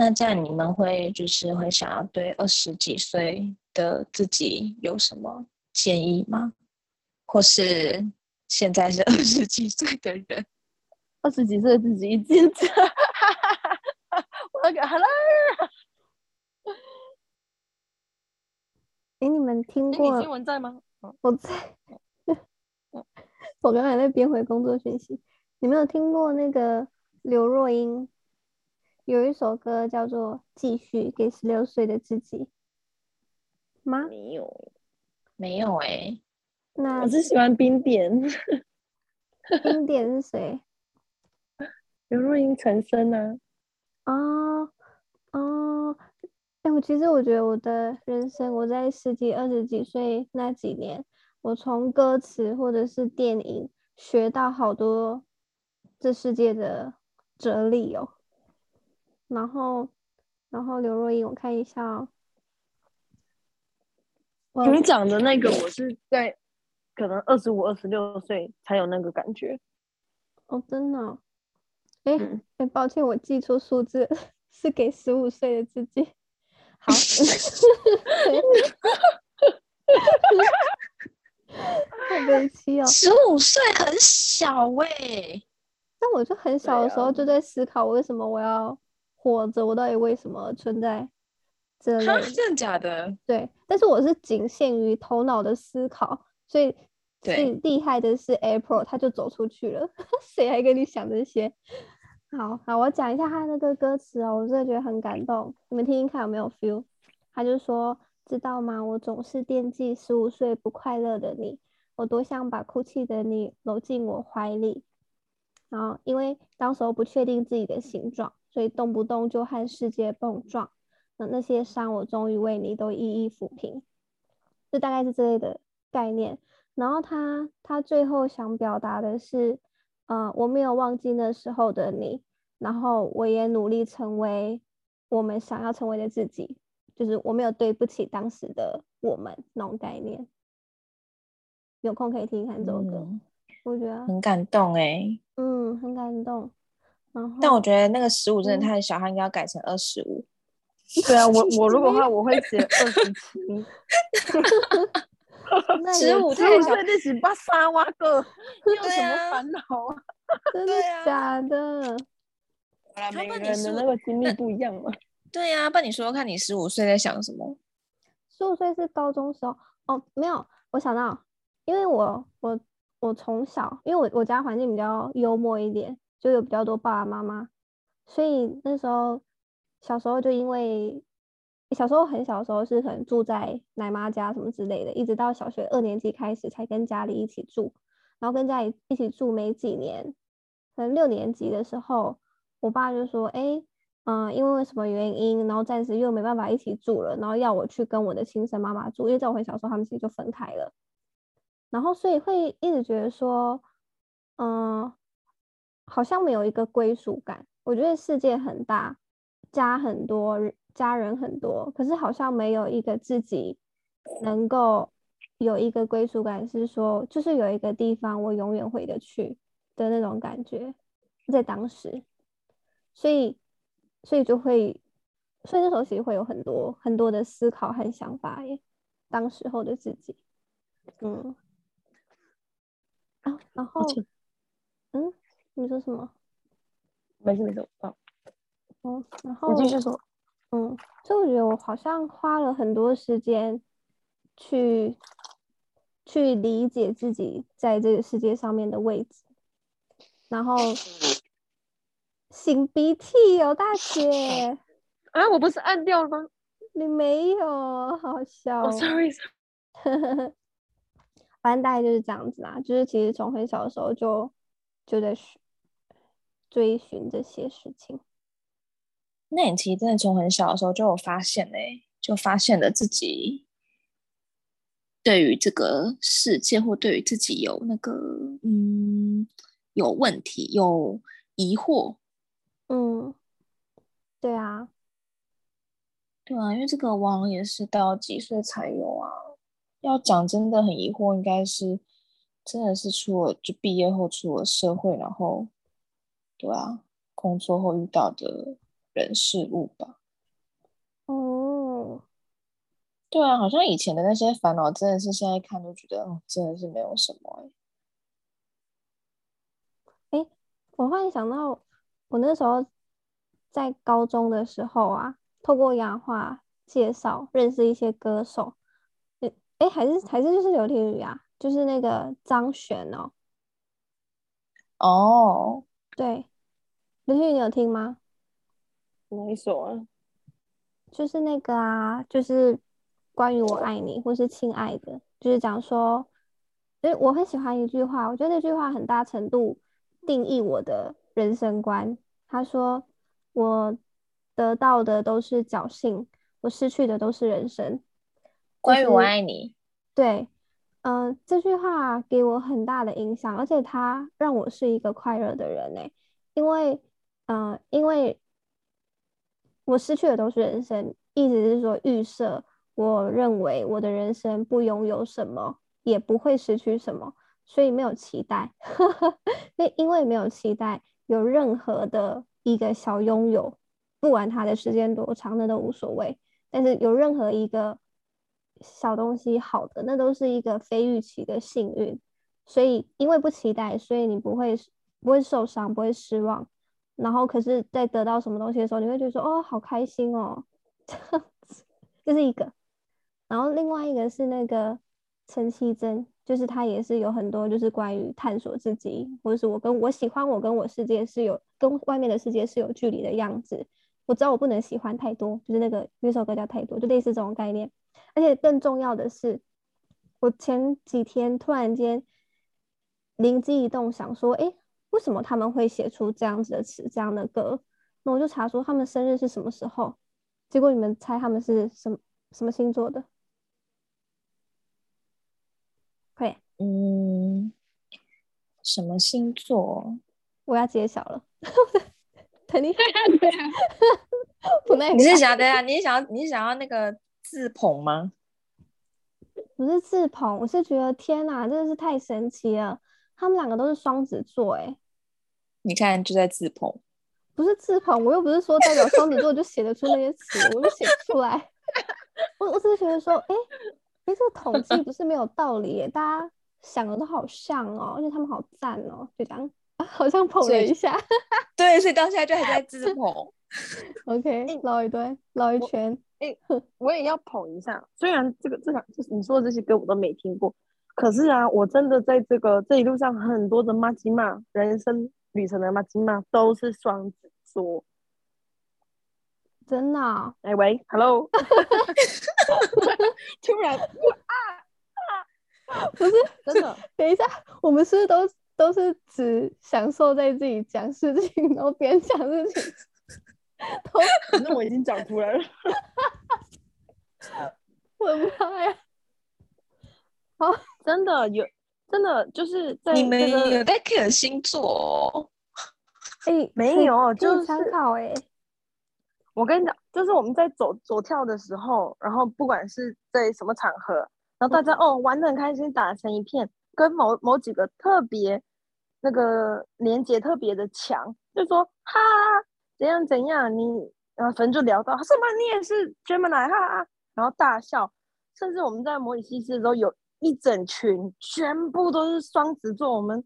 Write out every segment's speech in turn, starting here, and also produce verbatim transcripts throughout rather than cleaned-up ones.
那这样你们会就是会想要对二十几岁的自己有什么建议吗？或是现在是二十几岁的人，二十几岁的自己已经这样，我嘎啦！哎，你们听过？你新闻在吗？我在，我刚才在编回工作讯息。你没有听过那个刘若英有一首歌叫做《继续》给十六岁的自己吗？没有，没有哎、欸。那我只喜欢冰点。冰点是谁？刘若英、陈升啊。哦哦，哎，我其实我觉得我的人生，我在十几、二十几岁那几年，我从歌词或者是电影学到好多。这世界的哲理哦，然后，然后刘若英，我看一下哦。你讲的那个，我是在可能二十五、二十六岁才有那个感觉。哦，真的、哦？哎、嗯欸，抱歉，我记错数字，是给十五岁的自己。好。好悲戚哦！十五岁很小哎、欸。但我就很小的时候就在思考，为什么我要活着、啊？我到底为什么存在这里？真的假的？对，但是我是仅限于头脑的思考，所以最厉害的是 April， 他就走出去了，谁还跟你想这些？好好，我讲一下他那个歌词哦，我真的觉得很感动，你们听听看有没有 feel？ 他就说：“知道吗？我总是惦记十五岁不快乐的你，我多想把哭泣的你搂进我怀里。”然后因为当时候不确定自己的形状，所以动不动就和世界碰撞，那那些伤我终于为你都一一抚平，就大概是这类的概念。然后他他最后想表达的是呃，我没有忘记那时候的你，然后我也努力成为我们想要成为的自己，就是我没有对不起当时的我们那种概念。有空可以听一看这首歌、嗯，我觉得很感动哎、欸，嗯，很感动。然后但我觉得那个十五真的太小，他应该要改成二十五。对啊，我我如果的话，我会写二十七。十五太小，那是把沙挖够，你有什么烦恼啊？真的假的？啊、每个人的那个经历不一样嘛。对啊，不然你说说看，你十五岁在想什么？十五岁是高中时候哦，没有，我想到，因为我我。我从小，因为我我家环境比较幽默一点，就有比较多爸爸妈妈，所以那时候小时候就因为小时候很小的时候是可能住在奶妈家什么之类的，一直到小学二年级开始才跟家里一起住，然后跟家里一起住没几年，可能六年级的时候，我爸就说，哎、欸，嗯、呃，因为什么原因，然后暂时又没办法一起住了，然后要我去跟我的亲生妈妈住，因为在我很小时候他们其实就分开了。然后所以会一直觉得说嗯、呃，好像没有一个归属感，我觉得世界很大，家很多，家人很多，可是好像没有一个自己能够有一个归属感，是说就是有一个地方我永远回得去的那种感觉，在当时所以所以就会所以那时候其实会有很多很多的思考和想法耶，当时候的自己嗯啊，然后，嗯，你说什么？没事没事，哦，嗯，然后你继续说。嗯，所以我觉得我好像花了很多时间去去理解自己在这个世界上面的位置，然后擤鼻涕哦，大姐啊，我不是按掉了吗？你没有，好笑。Oh, sorry, sorry. 反正大概就是这样子啦，就是其实从很小的时候就就在追寻这些事情。那你其实真的从很小的时候就有发现嘞、欸，就发现了自己对于这个世界或对于自己有那个嗯有问题有疑惑。嗯，对啊，对啊，因为这个网也是到几岁才有啊。要讲真的很疑惑，应该是真的是出了就毕业后出了社会，然后对啊，工作后遇到的人事物吧。哦，对啊，好像以前的那些烦恼真的是现在看都觉得、哦、真的是没有什么。哎，我忽然想到我那时候在高中的时候啊，透过雅华介绍认识一些歌手，哎，还是还是就是流天宇啊，就是那个张悬哦。哦，对，流天宇你有听吗？哪一首啊？就是那个啊，就是关于我爱你或是亲爱的，就是讲说，因为我很喜欢一句话，我觉得那句话很大程度定义我的人生观。他说，我得到的都是侥幸，我失去的都是人生。关于我爱你，对，嗯、呃，这句话给我很大的影响，而且它让我是一个快乐的人呢、欸，因为，嗯、呃，因为我失去的都是人生，意思是说预设我认为我的人生不拥有什么，也不会失去什么，所以没有期待，因为没有期待，有任何的一个小拥有，不管它的时间多长，那都无所谓，但是有任何一个小东西好的，那都是一个非预期的幸运，所以因为不期待，所以你不会不会受伤，不会失望，然后可是在得到什么东西的时候，你会觉得说哦好开心哦，这是一个。然后另外一个是那个陈绮贞，就是她也是有很多就是关于探索自己，或者是我跟我喜欢我跟我世界是有跟外面的世界是有距离的样子，我知道我不能喜欢太多，就是那个有一首歌叫太多，就类似这种概念。而且更重要的是，我前几天突然间灵机一动，想说，哎，为什么他们会写出这样子的词、这样的歌？那我就查出他们生日是什么时候。结果你们猜他们是什么什么星座的？快点！嗯，什么星座？我要揭晓了。等你。对啊。你是想对啊？你想你想要那个？自捧吗？不是自捧，我是觉得天哪，真的是太神奇了！他们两个都是双子座，哎，你看就在自捧，不是自捧，我又不是说代表双子座就写得出那些词，我就写出来。我我只是觉得说，哎、欸，哎、欸，这个统计不是没有道理耶，大家想的都好像哦，而且他们好赞哦，就这样，好像捧了一下。对，所以到现在就还在自捧。OK， 绕一堆，绕一圈。哎、欸，我也要捧一下。虽然这个这两就是你说的这些歌我都没听过，可是啊，我真的在这个这一路上很多的麻吉嘛，人生旅程的麻吉嘛都是双子座，真的、哦。哎、欸、喂 ，Hello， 突然啊啊！不是真的，等一下，我们是不是都都是只享受在自己讲事情，然后别人讲事情？反正我已经讲出来了我的妈呀，好，真的有，真的就是在、这个、你们有在看星座、哦欸、没有，就是参考。哎、欸，我跟你讲，就是我们在走走跳的时候，然后不管是在什么场合，然后大家、嗯、哦玩得很开心，打成一片，跟某某几个特别那个连结特别的强，就说哈怎样怎样，你然后反正就聊到什么你也是 Gemini 哈，然后大笑。甚至我们在模拟西施的时候，有一整群全部都是双子座，我们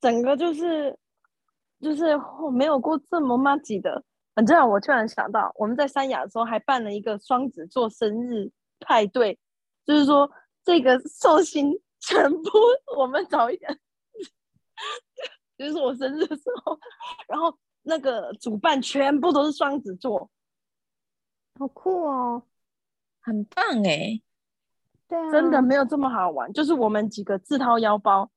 整个就是就是我、哦、没有过这么麻吉的。反正我突然想到，我们在三亚的时候还办了一个双子座生日派对，就是说这个寿星全部我们早一点，就是我生日的时候，然后。那个主办全部都是双子座，好酷哦，很棒哎！对啊，真的没有这么好玩，就是我们几个自掏腰包，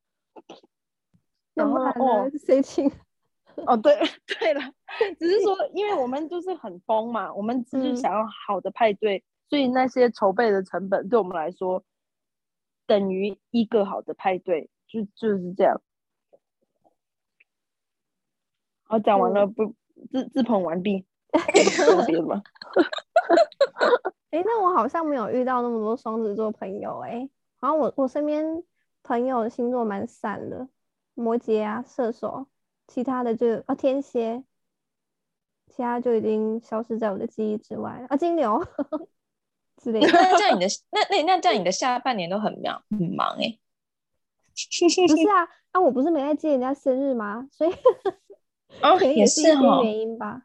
然后哦谁请？哦对对了，只是说因为我们就是很疯嘛，我们就是想要好的派对、嗯，所以那些筹备的成本对我们来说等于一个好的派对，就就是这样。我讲完了，不自自捧完毕，有别的吗？哎，那我好像没有遇到那么多双子座朋友哎、欸，然后我我身边朋友的星座蛮散的，摩羯啊、射手，其他的就哦天蝎，其他就已经消失在我的记忆之外了啊，金牛之类的。那这样你的那那那这样你的下半年都很忙很忙哎、欸。不是啊，啊我不是没在记人家生日吗？所以哦也是一些原因吧。